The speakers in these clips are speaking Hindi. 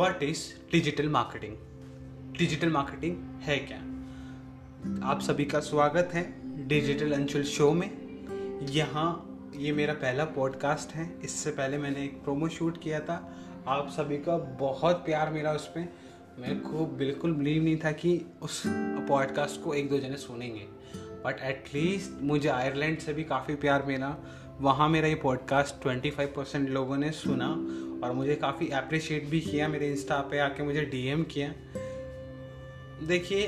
What is digital marketing. Digital marketing है क्या? आप सभी का स्वागत है डिजिटल अंशुल शो में। यहाँ ये मेरा पहला पॉडकास्ट है। इससे पहले मैंने एक प्रोमो शूट किया था, आप सभी का बहुत प्यार मिला। उस पर मेरे को बिल्कुल बिलीव नहीं था कि उस पॉडकास्ट को एक दो जने सुनेंगे, बट एटलीस्ट मुझे आयरलैंड से भी काफ़ी प्यार मिला। वहाँ मेरा ये पॉडकास्ट 25% लोगों ने सुना और मुझे काफ़ी अप्रिशिएट भी किया। मेरे इंस्टा पे आके मुझे डीएम किया। देखिए,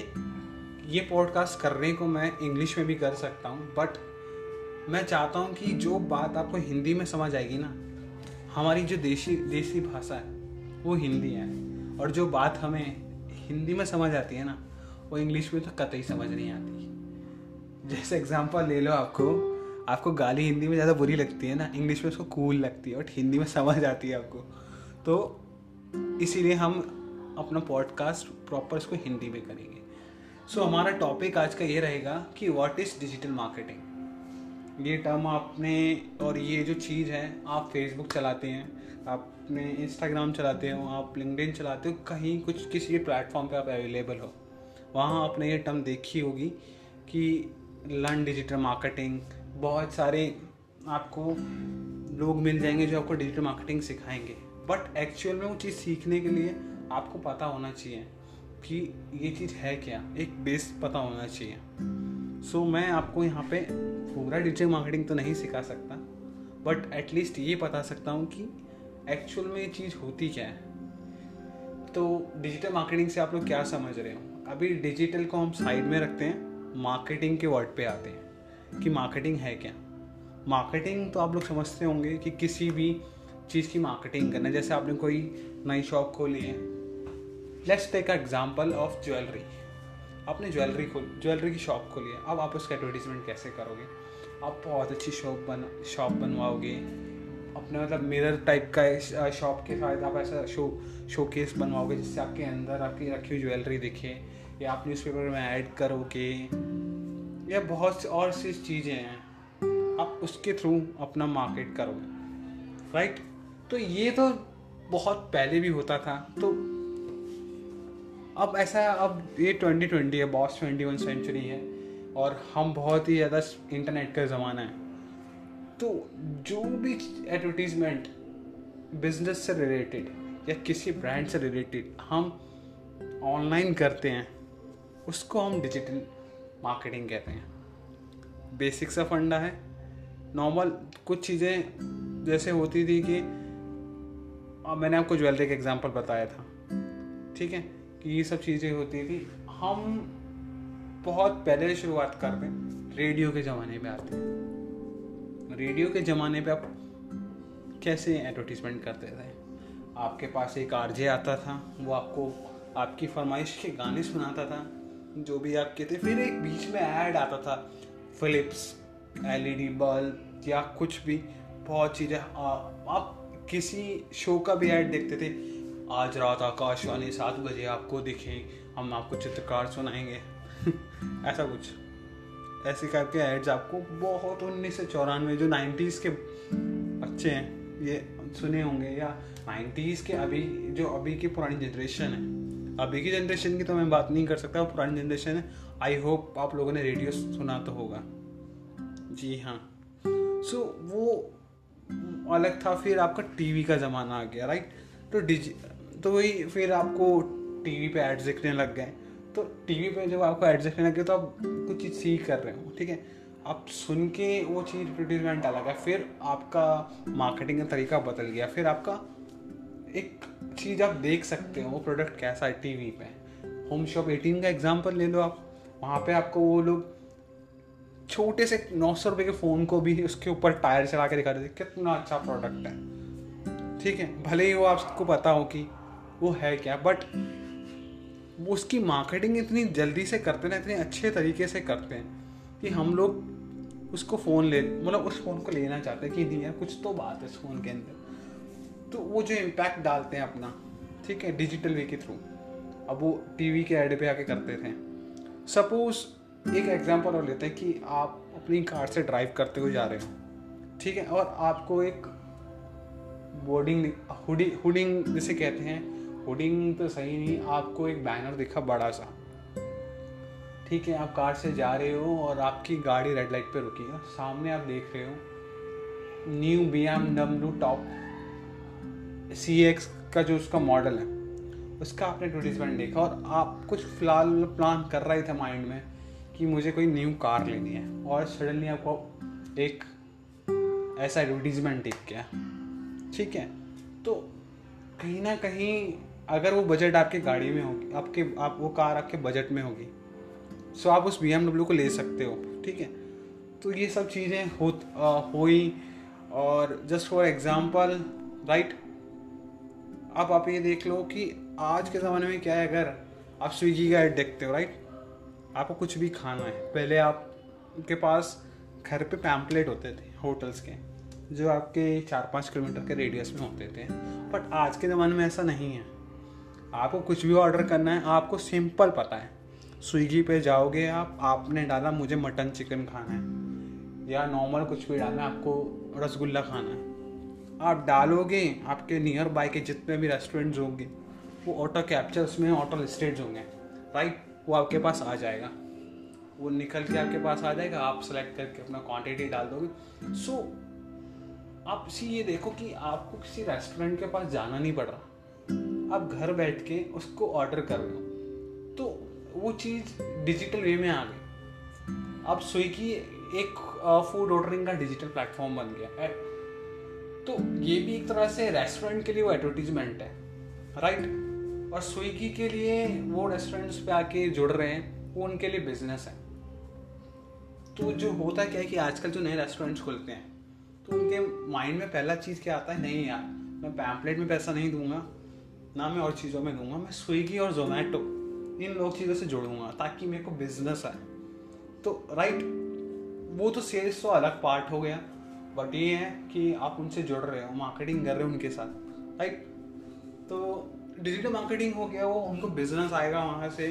ये पॉडकास्ट करने को मैं इंग्लिश में भी कर सकता हूँ, बट मैं चाहता हूँ कि जो बात आपको हिंदी में समझ आएगी ना, हमारी जो देसी भाषा है वो हिंदी है, और जो बात हमें हिंदी में समझ आती है ना, वो इंग्लिश में तो कतई समझ नहीं आती। जैसे एग्जांपल ले लो, आपको गाली हिंदी में ज़्यादा बुरी लगती है ना, इंग्लिश में उसको कूल लगती है, बट हिंदी में समझ आती है आपको। तो इसीलिए हम अपना पॉडकास्ट प्रॉपर इसको हिंदी में करेंगे। सो हमारा टॉपिक आज का ये रहेगा कि व्हाट इज़ डिजिटल मार्केटिंग। ये टर्म आपने, और ये जो चीज़ है, आप फेसबुक चलाते हैं, आपने इंस्टाग्राम चलाते हो, आप लिंक्डइन चलाते हो, कहीं कुछ किसी प्लेटफॉर्म पर आप अवेलेबल हो, वहाँ आपने ये टर्म देखी होगी कि लर्न डिजिटल मार्केटिंग। बहुत सारे आपको लोग मिल जाएंगे जो आपको डिजिटल मार्केटिंग सिखाएंगे, बट एक्चुअल में वो चीज़ सीखने के लिए आपको पता होना चाहिए कि ये चीज़ है क्या, एक बेस पता होना चाहिए। सो मैं आपको यहाँ पे पूरा डिजिटल मार्केटिंग तो नहीं सिखा सकता, बट एटलीस्ट ये बता सकता हूँ कि एक्चुअल में ये चीज़ होती क्या है। तो डिजिटल मार्केटिंग से आप लोग क्या समझ रहे हो? अभी डिजिटल को हम साइड में रखते हैं, मार्केटिंग के वर्ड पे आते हैं कि मार्केटिंग है क्या। मार्केटिंग तो आप लोग समझते होंगे कि किसी भी चीज़ की मार्केटिंग करना, जैसे आपने कोई नई शॉप खोली है। Let's take example of jewellery. आपने ज्वेलरी की शॉप खोली है, अब आप उसका एडवर्टीजमेंट कैसे करोगे? आप बहुत अच्छी शॉप बनवाओगे, अपने मतलब मिरर टाइप का शॉप के साथ आप ऐसा शोकेस बनवाओगे जिससे आपके अंदर आपकी रखी हुई ज्वेलरी दिखे, या आप न्यूज़पेपर में ऐड करोगे, या बहुत और सी चीज़ें हैं, आप उसके थ्रू अपना मार्केट करोगे, राइट। तो ये तो बहुत पहले भी होता था। तो अब ऐसा, अब ये 2020 है, बॉस 21 सेंचुरी है, और हम बहुत ही ज़्यादा इंटरनेट का ज़माना है। तो जो भी एडवर्टीजमेंट बिजनेस से रिलेटेड या किसी ब्रांड से रिलेटेड हम ऑनलाइन करते हैं, उसको हम डिजिटल मार्केटिंग कहते हैं। बेसिक सा फंडा है। नॉर्मल कुछ चीज़ें जैसे होती थी कि मैंने आपको ज्वेलरी का एग्जांपल बताया था, ठीक है, कि ये सब चीज़ें होती थी। हम बहुत पहले शुरुआत करते हैं, रेडियो के ज़माने में आते हैं। रेडियो के ज़माने पे आप कैसे एडवर्टीजमेंट करते थे? आपके पास एक आरजे आता था, वो आपको आपकी फरमाइश के गाने सुनाता था, जो भी आप कहते। फिर एक बीच में ऐड आता था, फिलिप्स LED बल्ब या कुछ भी, बहुत चीज़ें। आप किसी शो का भी ऐड देखते थे, आज रात आकाशवाणी 7 बजे आपको दिखे, हम आपको चित्रकार सुनाएंगे ऐसा कुछ, ऐसे करके ऐड्स आपको बहुत 1994 जो 90s के बच्चे हैं ये सुने होंगे, या 90s के अभी जो अभी की पुरानी जनरेशन है। अभी की जनरेशन की तो मैं बात नहीं कर सकता, पुरानी जनरेशन है। आई होप आप लोगों ने रेडियो सुना तो होगा, जी हाँ। सो वो अलग था। फिर आपका टीवी का ज़माना आ गया, राइट। तो वही, फिर आपको टीवी पे एड्स देखने लग गए। तो टीवी पे जब आपको एड्स देखने लग गए तो आप कुछ चीज़ सीख कर रहे हो, ठीक है, आप सुन के वो चीज़ एडवर्टीजमेंट अलग है। फिर आपका मार्केटिंग का तरीका बदल गया। फिर आपका एक चीज़ आप देख सकते हो, वो प्रोडक्ट कैसा है, टीवी पे। होम शॉप 18 का एग्जांपल ले लो आप। वहाँ पे आपको वो लोग छोटे से 900 रुपये के फ़ोन को भी उसके ऊपर टायर चला के दिखा देते, कितना अच्छा प्रोडक्ट है, ठीक है। भले ही वो आपको पता हो कि वो है क्या, बट उसकी मार्केटिंग इतनी जल्दी से करते हैं, इतने अच्छे तरीके से करते हैं कि हम लोग उसको उस फ़ोन को लेना चाहते हैं कि नहीं यार, कुछ तो बात है इस फ़ोन के अंदर। तो वो जो इम्पैक्ट डालते हैं अपना, ठीक है, डिजिटल वे के थ्रू, अब वो टीवी के ऐड पे आके करते थे। सपोज एक एग्जांपल और लेते हैं कि आप अपनी कार से ड्राइव करते हुए जा रहे हो, ठीक है, और आपको एक बोर्डिंग हुडिंग जिसे कहते हैं, होर्डिंग तो सही नहीं, आपको एक बैनर दिखा बड़ा सा, ठीक है, आप कार से जा रहे हो और आपकी गाड़ी रेड लाइट पे रुकी है, सामने आप देख रहे हो न्यू BMW टॉप CX का जो उसका मॉडल है उसका आपने एडवर्टीजमेंट देखा और आप कुछ फिलहाल प्लान कर रहे थे माइंड में कि मुझे कोई न्यू कार लेनी है, और सडनली आपको एक ऐसा एडवर्टीजमेंट दिख गया, ठीक है, तो कहीं ना कहीं अगर वो बजट आपके गाड़ी में होगी, आप वो कार आपके बजट में होगी, सो आप उस BMW को ले सकते हो, ठीक है। तो ये सब चीज़ें हुई। और जस्ट फॉर एग्जांपल राइट, अब आप ये देख लो कि आज के ज़माने में क्या है, अगर आप स्विगी का ऐड देखते हो राइट, आपको कुछ भी खाना है, पहले आपके पास घर पे पैम्पलेट होते थे होटल्स के जो आपके 4-5 किलोमीटर के रेडियस में होते थे, बट आज के ज़माने में ऐसा नहीं है, आपको कुछ भी ऑर्डर करना है, आपको सिंपल पता है, स्विगी पे जाओगे आप, आपने डाला मुझे मटन चिकन खाना है या नॉर्मल कुछ भी डालना है, आपको रसगुल्ला खाना है, आप डालोगे, आपके नियर बाय के जितने भी रेस्टोरेंट्स होंगे वो ऑटो कैप्चर्स में ऑटो लिस्टेड होंगे राइट, वो आपके पास आ जाएगा, वो निकल के आपके पास आ जाएगा, आप सेलेक्ट करके अपना क्वांटिटी डाल दोगे। सो आप ये देखो कि आपको किसी रेस्टोरेंट के पास जाना नहीं पड़ रहा, आप घर बैठ के उसको ऑर्डर कर रहे हो, तो वो चीज़ डिजिटल वे में आ गई। अब स्विगी एक फूड ऑर्डरिंग का डिजिटल प्लेटफॉर्म बन गया है, तो ये भी एक तरह से रेस्टोरेंट के लिए वो एडवर्टीजमेंट है राइट, और स्विगी के लिए वो रेस्टोरेंट्स पे आके जुड़ रहे हैं, वो उनके लिए बिजनेस है। तो जो होता क्या है कि आजकल जो नए रेस्टोरेंट्स खुलते हैं तो उनके माइंड में पहला चीज़ क्या आता है, नहीं यार मैं पैम्पलेट में पैसा नहीं दूंगा, ना मैं और चीज़ों में दूंगा, मैं स्विगी और जोमेटो इन लोग चीज़ों से जोड़ूंगा ताकि मेरे को बिजनेस आए। तो राइट, वो तो सेल्स तो अलग पार्ट हो गया, बट ये है कि आप उनसे जुड़ रहे हो, मार्केटिंग कर रहे हो उनके साथ राइट, तो डिजिटल मार्केटिंग हो गया, वो उनको बिजनेस आएगा वहाँ से,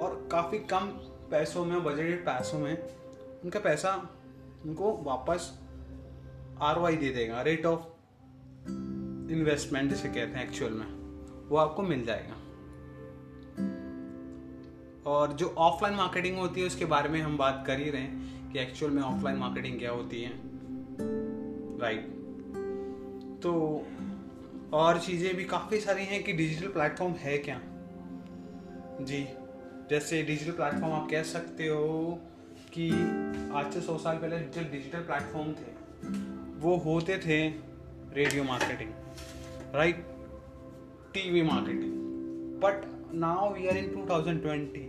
और काफ़ी कम पैसों में, बजटेड पैसों में उनका पैसा उनको वापस ROI दे देगा, रेट ऑफ इन्वेस्टमेंट जिसे कहते हैं एक्चुअल में, वो आपको मिल जाएगा। और जो ऑफलाइन मार्केटिंग होती है उसके बारे में हम बात कर ही रहे हैं कि एक्चुअल में ऑफलाइन मार्केटिंग क्या होती है राइट। तो और चीज़ें भी काफ़ी सारी हैं कि डिजिटल प्लेटफॉर्म है क्या जी, जैसे डिजिटल प्लेटफॉर्म आप कह सकते हो कि आज से 100 साल पहले जो डिजिटल प्लेटफॉर्म थे वो होते थे radio marketing right, TV marketing, but now we are in 2020।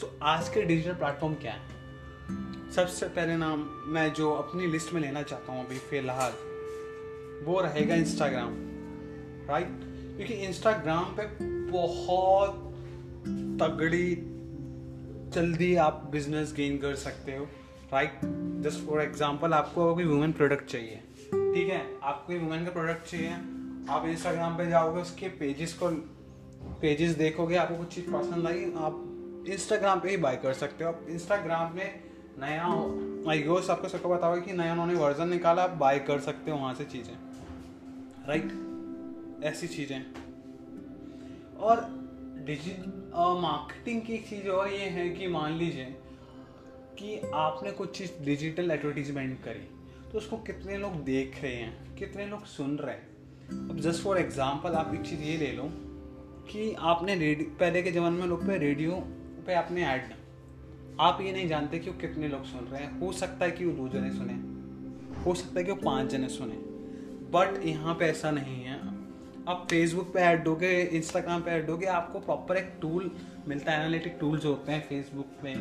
So आज के डिजिटल प्लेटफॉर्म क्या है, सबसे पहले नाम मैं जो अपनी लिस्ट में लेना चाहता हूँ अभी फ़िलहाल वो रहेगा इंस्टाग्राम राइट, क्योंकि इंस्टाग्राम पे बहुत तगड़ी जल्दी आप बिजनेस गेन कर सकते हो राइट। जस्ट फॉर एग्जांपल आपको कोई वुमेन प्रोडक्ट चाहिए, ठीक है, आपको कोई वुमेन का प्रोडक्ट चाहिए, आप इंस्टाग्राम पे जाओगे, उसके पेजेस देखोगे, आपको कुछ चीज़ पसंद आई, आप इंस्टाग्राम पे ही बाय कर सकते हो। आप इंस्टाग्राम ने नया आईओएस आपको सबको बताओगे कि नया उन्होंने वर्जन निकाला, आप बाय कर सकते हो वहाँ से चीज़ें राइट, ऐसी चीज़ें। और डिजिटल मार्केटिंग की चीज़ और ये है कि मान लीजिए कि आपने कुछ चीज़ डिजिटल एडवर्टीजमेंट करी तो उसको कितने लोग देख रहे हैं, कितने लोग सुन रहे हैं। अब जस्ट फॉर एग्जांपल आप एक चीज़ ये ले लो कि आपने पहले के ज़माने में लोग पे रेडियो पे आपने ऐड ना, आप ये नहीं जानते कि वो कितने लोग सुन रहे हैं, हो सकता है कि वो 2 जने सुने, हो सकता है कि वो 5 जने सुने, बट यहाँ पे ऐसा नहीं है। आप फेसबुक पे ऐड दोगे, इंस्टाग्राम पे ऐड दोगे, आपको प्रॉपर एक टूल मिलता है, एनालिटिक टूल्स होते हैं फेसबुक में,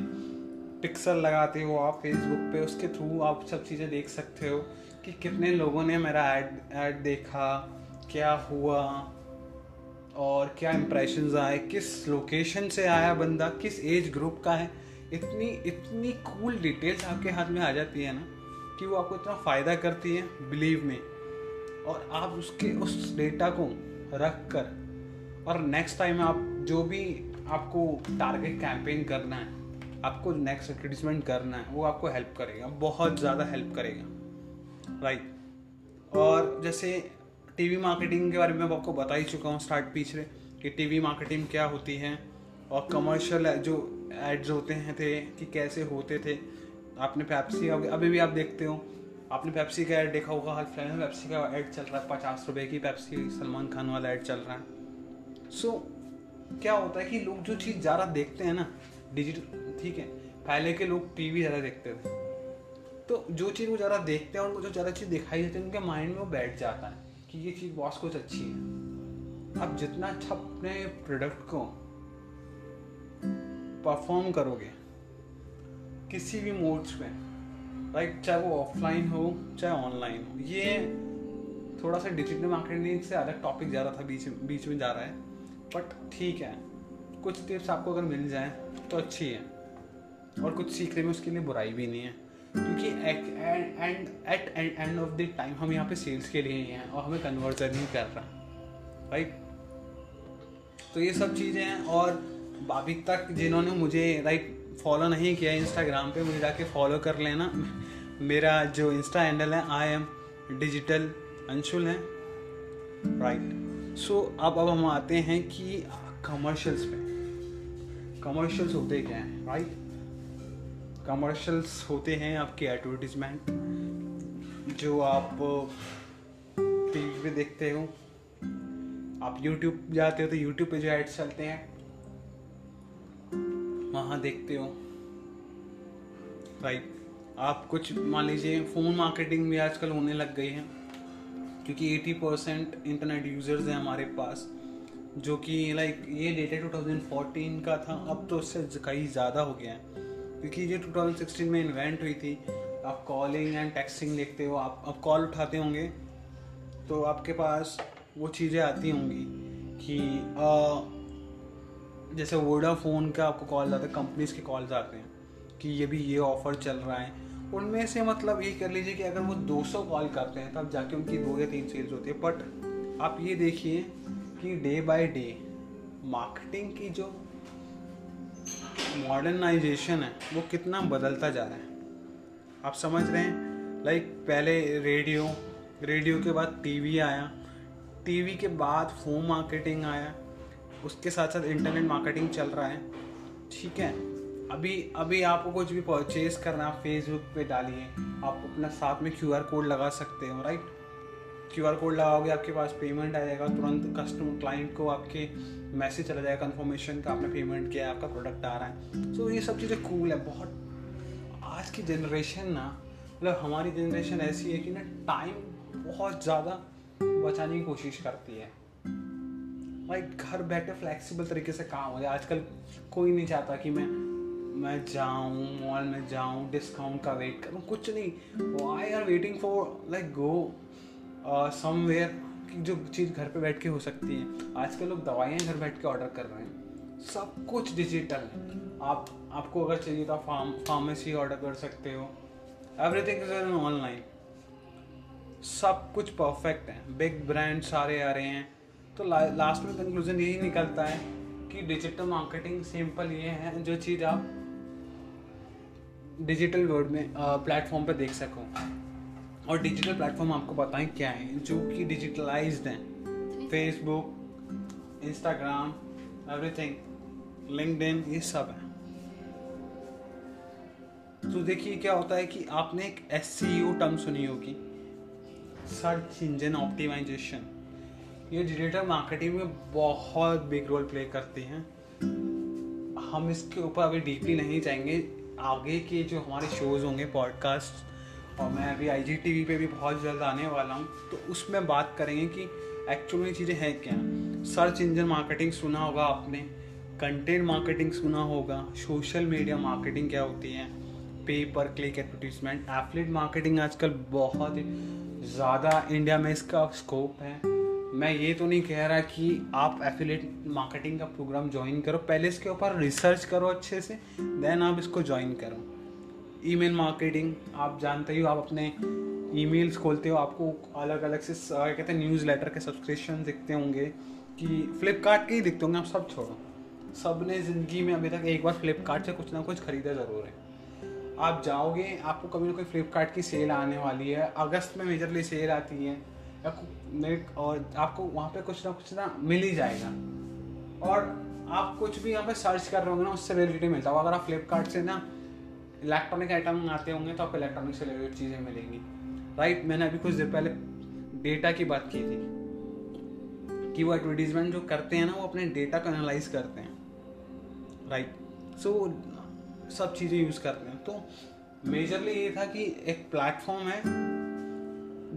पिक्सल लगाते हो आप फेसबुक पे, उसके थ्रू आप सब चीज़ें देख सकते हो कि कितने लोगों ने मेरा ऐड देखा, क्या हुआ और क्या इम्प्रेशंस आए, किस लोकेशन से आया बंदा, किस एज ग्रुप का है, इतनी कूल डिटेल्स आपके हाथ में आ जाती है ना कि वो आपको इतना फ़ायदा करती है, बिलीव में। और आप उस डेटा को रख कर और नेक्स्ट टाइम आप जो भी आपको टारगेट कैंपेन करना है, आपको नेक्स्ट एडवर्टीजमेंट करना है, वो आपको हेल्प करेगा, बहुत ज़्यादा हेल्प करेगा राइट। और जैसे टीवी मार्केटिंग के बारे में आपको बता ही चुका हूँ स्टार्ट पीछे, कि टीवी मार्केटिंग क्या होती है और कमर्शियल जो एड्स होते हैं थे कि कैसे होते थे। आपने पेप्सी, अभी भी आप देखते हो, आपने पेप्सी का ऐड देखा होगा, हर फ्रेंड में पेप्सी का ऐड चल रहा है, 50 रुपये की पेप्सी सलमान खान वाला ऐड चल रहा है। सो क्या होता है कि लोग जो चीज़ ज़्यादा देखते हैं ना डिजिटल, ठीक है, पहले के लोग टीवी ज़्यादा देखते थे, तो जो चीज़ वो ज़्यादा देखते हैं और उनको जो ज़्यादा चीज़ दिखाई देती है उनके माइंड में वो बैठ जाता है कि ये चीज़ बहुत कुछ अच्छी है। आप जितना अच्छा अपने प्रोडक्ट को परफॉर्म करोगे किसी भी मोड्स में, लाइक चाहे वो ऑफलाइन हो चाहे ऑनलाइन हो। ये थोड़ा सा डिजिटल मार्केटिंग से अलग टॉपिक जा रहा था, बीच में जा रहा है, बट ठीक है। कुछ टिप्स आपको अगर मिल जाए तो अच्छी है और कुछ सीखने में उसके लिए बुराई भी नहीं है, क्योंकि at end of the time हम यहाँ पे सेल्स के लिए ही हैं और हमें कन्वर्जन नहीं कर रहा, राइट। तो ये सब चीज़ें हैं। और अभी तक जिन्होंने मुझे राइट फॉलो नहीं किया इंस्टाग्राम पे, मुझे जाके फॉलो कर लेना। मेरा जो इंस्टा हैंडल है IM डिजिटल अंशुल है, राइट। सो अब हम आते हैं कि कमर्शियल्स पे। कमर्शियल्स होते क्या हैं, राइट। कमर्शियल्स होते हैं आपके एडवर्टीजमेंट, जो आप टीवी पे देखते हो, आप यूट्यूब जाते हो तो यूट्यूब पे जो एड्स चलते हैं वहाँ देखते हो, राइट। आप कुछ मान लीजिए फ़ोन मार्केटिंग भी आजकल होने लग गई है, क्योंकि 80% इंटरनेट यूज़र्स हैं हमारे पास, जो कि लाइक ये डेटा 2014 का था, अब तो उससे कहीं ज़्यादा हो गया है, क्योंकि ये 2016 में इन्वेंट हुई थी। आप कॉलिंग एंड टेक्सटिंग देखते हो, आप अब कॉल उठाते होंगे तो आपके पास वो चीज़ें आती होंगी कि जैसे वोडाफोन का आपको कॉल आता है, कंपनीज़ के कॉल्स आते हैं कि ये भी ये ऑफ़र चल रहा है। उनमें से मतलब ये कर लीजिए कि अगर वो 200 कॉल करते हैं तब जाके उनकी 2 या 3 सेल्स होती है। बट आप ये देखिए कि डे बाय डे मार्केटिंग की जो मॉडर्नाइजेशन है वो कितना बदलता जा रहा है, आप समझ रहे हैं। लाइक पहले रेडियो के बाद टीवी आया, टीवी के बाद फोन मार्केटिंग आया, उसके साथ साथ इंटरनेट मार्केटिंग चल रहा है, ठीक है। अभी आपको कुछ भी परचेज करना है, फेसबुक पे डालिए, आप अपना साथ में QR कोड लगा सकते हो, राइट। QR कोड लगाओगे आपके पास पेमेंट आ जाएगा, तुरंत कस्टमर क्लाइंट को आपके मैसेज चला जाएगा कंफर्मेशन का आपने पेमेंट किया, आपका प्रोडक्ट आ रहा है। सो ये सब चीज़ें कूल है बहुत। आज की जनरेशन ना, मतलब हमारी जनरेशन ऐसी है कि ना टाइम बहुत ज़्यादा बचाने की कोशिश करती है, लाइक घर बैठे फ्लेक्सिबल तरीके से काम हो जाए। आजकल कोई नहीं चाहता कि मैं जाऊँ मॉल में, जाऊँ डिस्काउंट का वेट करूँ, कुछ नहीं। Why are waiting for like go somewhere की जो चीज़ घर पे बैठ के हो सकती है। आजकल लोग दवाइयाँ घर बैठ के ऑर्डर कर रहे हैं, सब कुछ डिजिटल है। आपको अगर चाहिए तो आप फार्मेसी ऑर्डर कर सकते हो, एवरीथिंग इज ऑनलाइन, सब कुछ परफेक्ट है, बिग ब्रांड सारे आ रहे हैं। तो लास्ट में कंक्लूजन यही निकलता है कि डिजिटल मार्केटिंग सिंपल ये है, जो चीज़ आप डिजिटल वर्ल्ड में प्लेटफॉर्म पर देख सको, और डिजिटल प्लेटफॉर्म आपको बताएं क्या है जो कि डिजिटलाइज्ड हैं, फेसबुक, इंस्टाग्राम, एवरीथिंग, लिंक्डइन, ये सब है। तो देखिए क्या होता है कि आपने एक SEO टर्म सुनी होगी, सर्च इंजन ऑप्टिमाइजेशन। ये डिजिटल मार्केटिंग में बहुत बिग रोल प्ले करती हैं। हम इसके ऊपर अभी डीपली नहीं जाएंगे, आगे के जो हमारे शोज़ होंगे पॉडकास्ट, और मैं अभी IGTV पे भी बहुत जल्द आने वाला हूँ, तो उसमें बात करेंगे कि एक्चुअल में चीज़ें हैं क्या। सर्च इंजन मार्केटिंग सुना होगा आपने, कंटेंट मार्केटिंग सुना होगा, सोशल मीडिया मार्केटिंग क्या होती है, पे पर क्लिक एडवर्टीजमेंट, एफिलिएट मार्केटिंग आजकल बहुत ज़्यादा इंडिया में इसका स्कोप है। मैं ये तो नहीं कह रहा कि आप एफिलिएट मार्केटिंग का प्रोग्राम ज्वाइन करो, पहले इसके ऊपर रिसर्च करो अच्छे से, देन आप इसको ज्वाइन करो। ईमेल मार्केटिंग आप जानते ही हो, आप अपने ईमेल्स खोलते हो, आपको अलग अलग से कहते हैं न्यूज़लेटर के सब्सक्रिप्शन दिखते होंगे कि फ्लिपकार्ट के ही दिखते होंगे। आप सब छोड़ो, सब ने ज़िंदगी में अभी तक एक बार फ्लिपकार्ट से कुछ ना कुछ ख़रीदा ज़रूर है। आप जाओगे, आपको कभी ना कभी फ्लिपकार्ट की सेल आने वाली है, अगस्त में मेजरली सेल आती है, और आपको वहाँ पर कुछ ना मिल ही जाएगा। और आप कुछ भी यहाँ पे सर्च कर रहे होंगे ना उससे रिलेटेड मिलता होगा। अगर आप फ्लिपकार्ट से ना इलेक्ट्रॉनिक आइटम आते होंगे तो आपको इलेक्ट्रॉनिक से रिलेटेड चीज़ें मिलेंगी, राइट। मैंने अभी कुछ देर पहले डेटा की बात की थी कि वो एडवर्टीजमेंट जो करते हैं ना वो अपने डेटा को एनालाइज करते हैं, राइट। सो सब चीज़ें यूज़ करते हैं। तो मेजरली ये था कि एक प्लेटफॉर्म है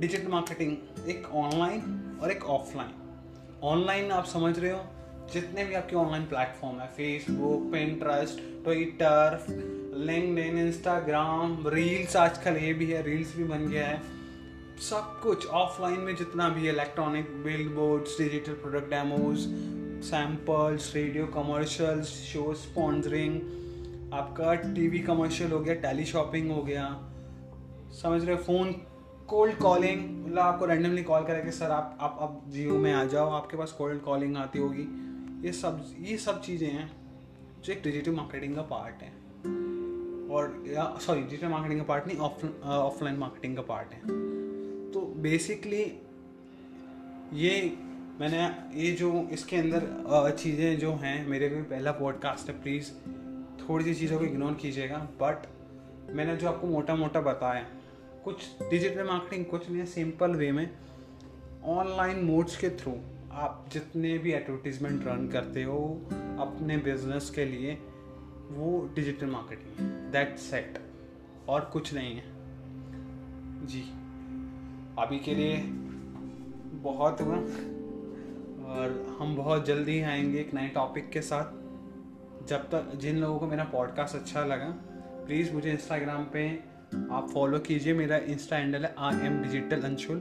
डिजिटल मार्केटिंग, एक ऑनलाइन और एक ऑफलाइन। ऑनलाइन आप समझ रहे हो जितने भी आपके ऑनलाइन प्लेटफॉर्म है, Facebook, Pinterest, Twitter, LinkedIn, Instagram, reels, आजकल ये भी है, रील्स भी बन गया है, सब कुछ ऑफलाइन में जितना भी है, electronic billboards, digital product demos, samples, radio commercials, show sponsoring, आपका टीवी कमर्शियल हो गया, टेली शॉपिंग हो गया, समझ रहे, फ़ोन कोल्ड कॉलिंग, मतलब आपको रैंडमली कॉल करेंगे सर आप जियो में आ जाओ, आपके पास कोल्ड कॉलिंग आती होगी। ये सब चीज़ें हैं जो एक डिजिटल मार्केटिंग का पार्ट है, और सॉरी डिजिटल मार्केटिंग का पार्ट नहीं, ऑफलाइन मार्केटिंग का पार्ट है। तो बेसिकली ये जो इसके अंदर चीज़ें जो हैं, मेरे भी पहला पॉडकास्ट है, प्लीज़ थोड़ी सी चीज़ों को इग्नोर कीजिएगा। बट मैंने जो आपको मोटा मोटा बताया, कुछ डिजिटल मार्केटिंग कुछ नहीं, सिंपल वे में ऑनलाइन मोड्स के थ्रू आप जितने भी एडवर्टीजमेंट रन करते हो अपने बिजनेस के लिए, वो डिजिटल मार्केटिंग है, दैट्स इट, और कुछ नहीं है जी। अभी के लिए बहुत हुआ, और हम बहुत जल्दी आएंगे एक नए टॉपिक के साथ। जब तक जिन लोगों को मेरा पॉडकास्ट अच्छा लगा, प्लीज़ मुझे इंस्टाग्राम पे आप फॉलो कीजिए, मेरा इंस्टा हैंडल है IM डिजिटल अंशुल।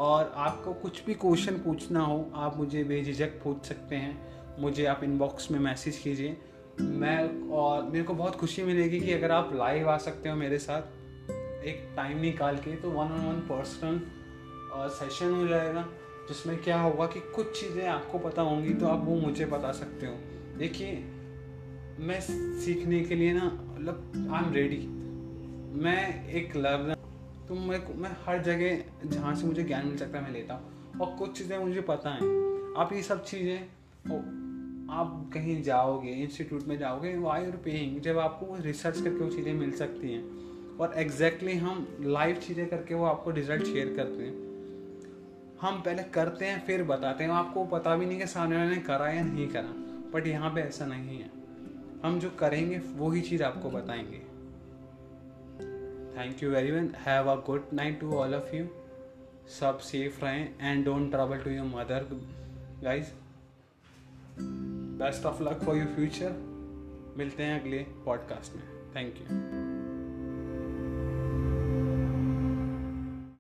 और आपको कुछ भी क्वेश्चन पूछना हो आप मुझे बेझिझक पूछ सकते हैं, मुझे आप इनबॉक्स में मैसेज कीजिए, और मेरे को बहुत खुशी मिलेगी कि अगर आप लाइव आ सकते हो मेरे साथ एक टाइम निकाल के, तो 1-on-1 पर्सनल सेशन हो जाएगा, जिसमें क्या होगा कि कुछ चीज़ें आपको पता होंगी तो आप वो मुझे बता सकते हो। देखिए मैं सीखने के लिए ना, मतलब आई एम रेडी, मैं एक लर्नर, तो मैं हर जगह जहाँ से मुझे ज्ञान मिल सकता है मैं लेता हूँ, और कुछ चीज़ें मुझे पता हैं। आप ये सब चीज़ें आप कहीं जाओगे, इंस्टीट्यूट में जाओगे, वाई और पेइंग, जब आपको वो रिसर्च करके वो चीज़ें मिल सकती हैं, और एग्जैक्टली हम लाइव चीज़ें करके वो आपको रिजल्ट शेयर करते हैं। हम पहले करते हैं फिर बताते हैं, आपको पता भी नहीं कि सामने वाले ने करा या नहीं करा, बट यहाँ पर ऐसा नहीं है, हम जो करेंगे वही चीज़ आपको बताएंगे। Thank you very much, have a good night to all of you. सब सेफ रहें and don't trouble to your mother guys. Best of luck for your future. मिलते हैं अगले पॉडकास्ट में। Thank you.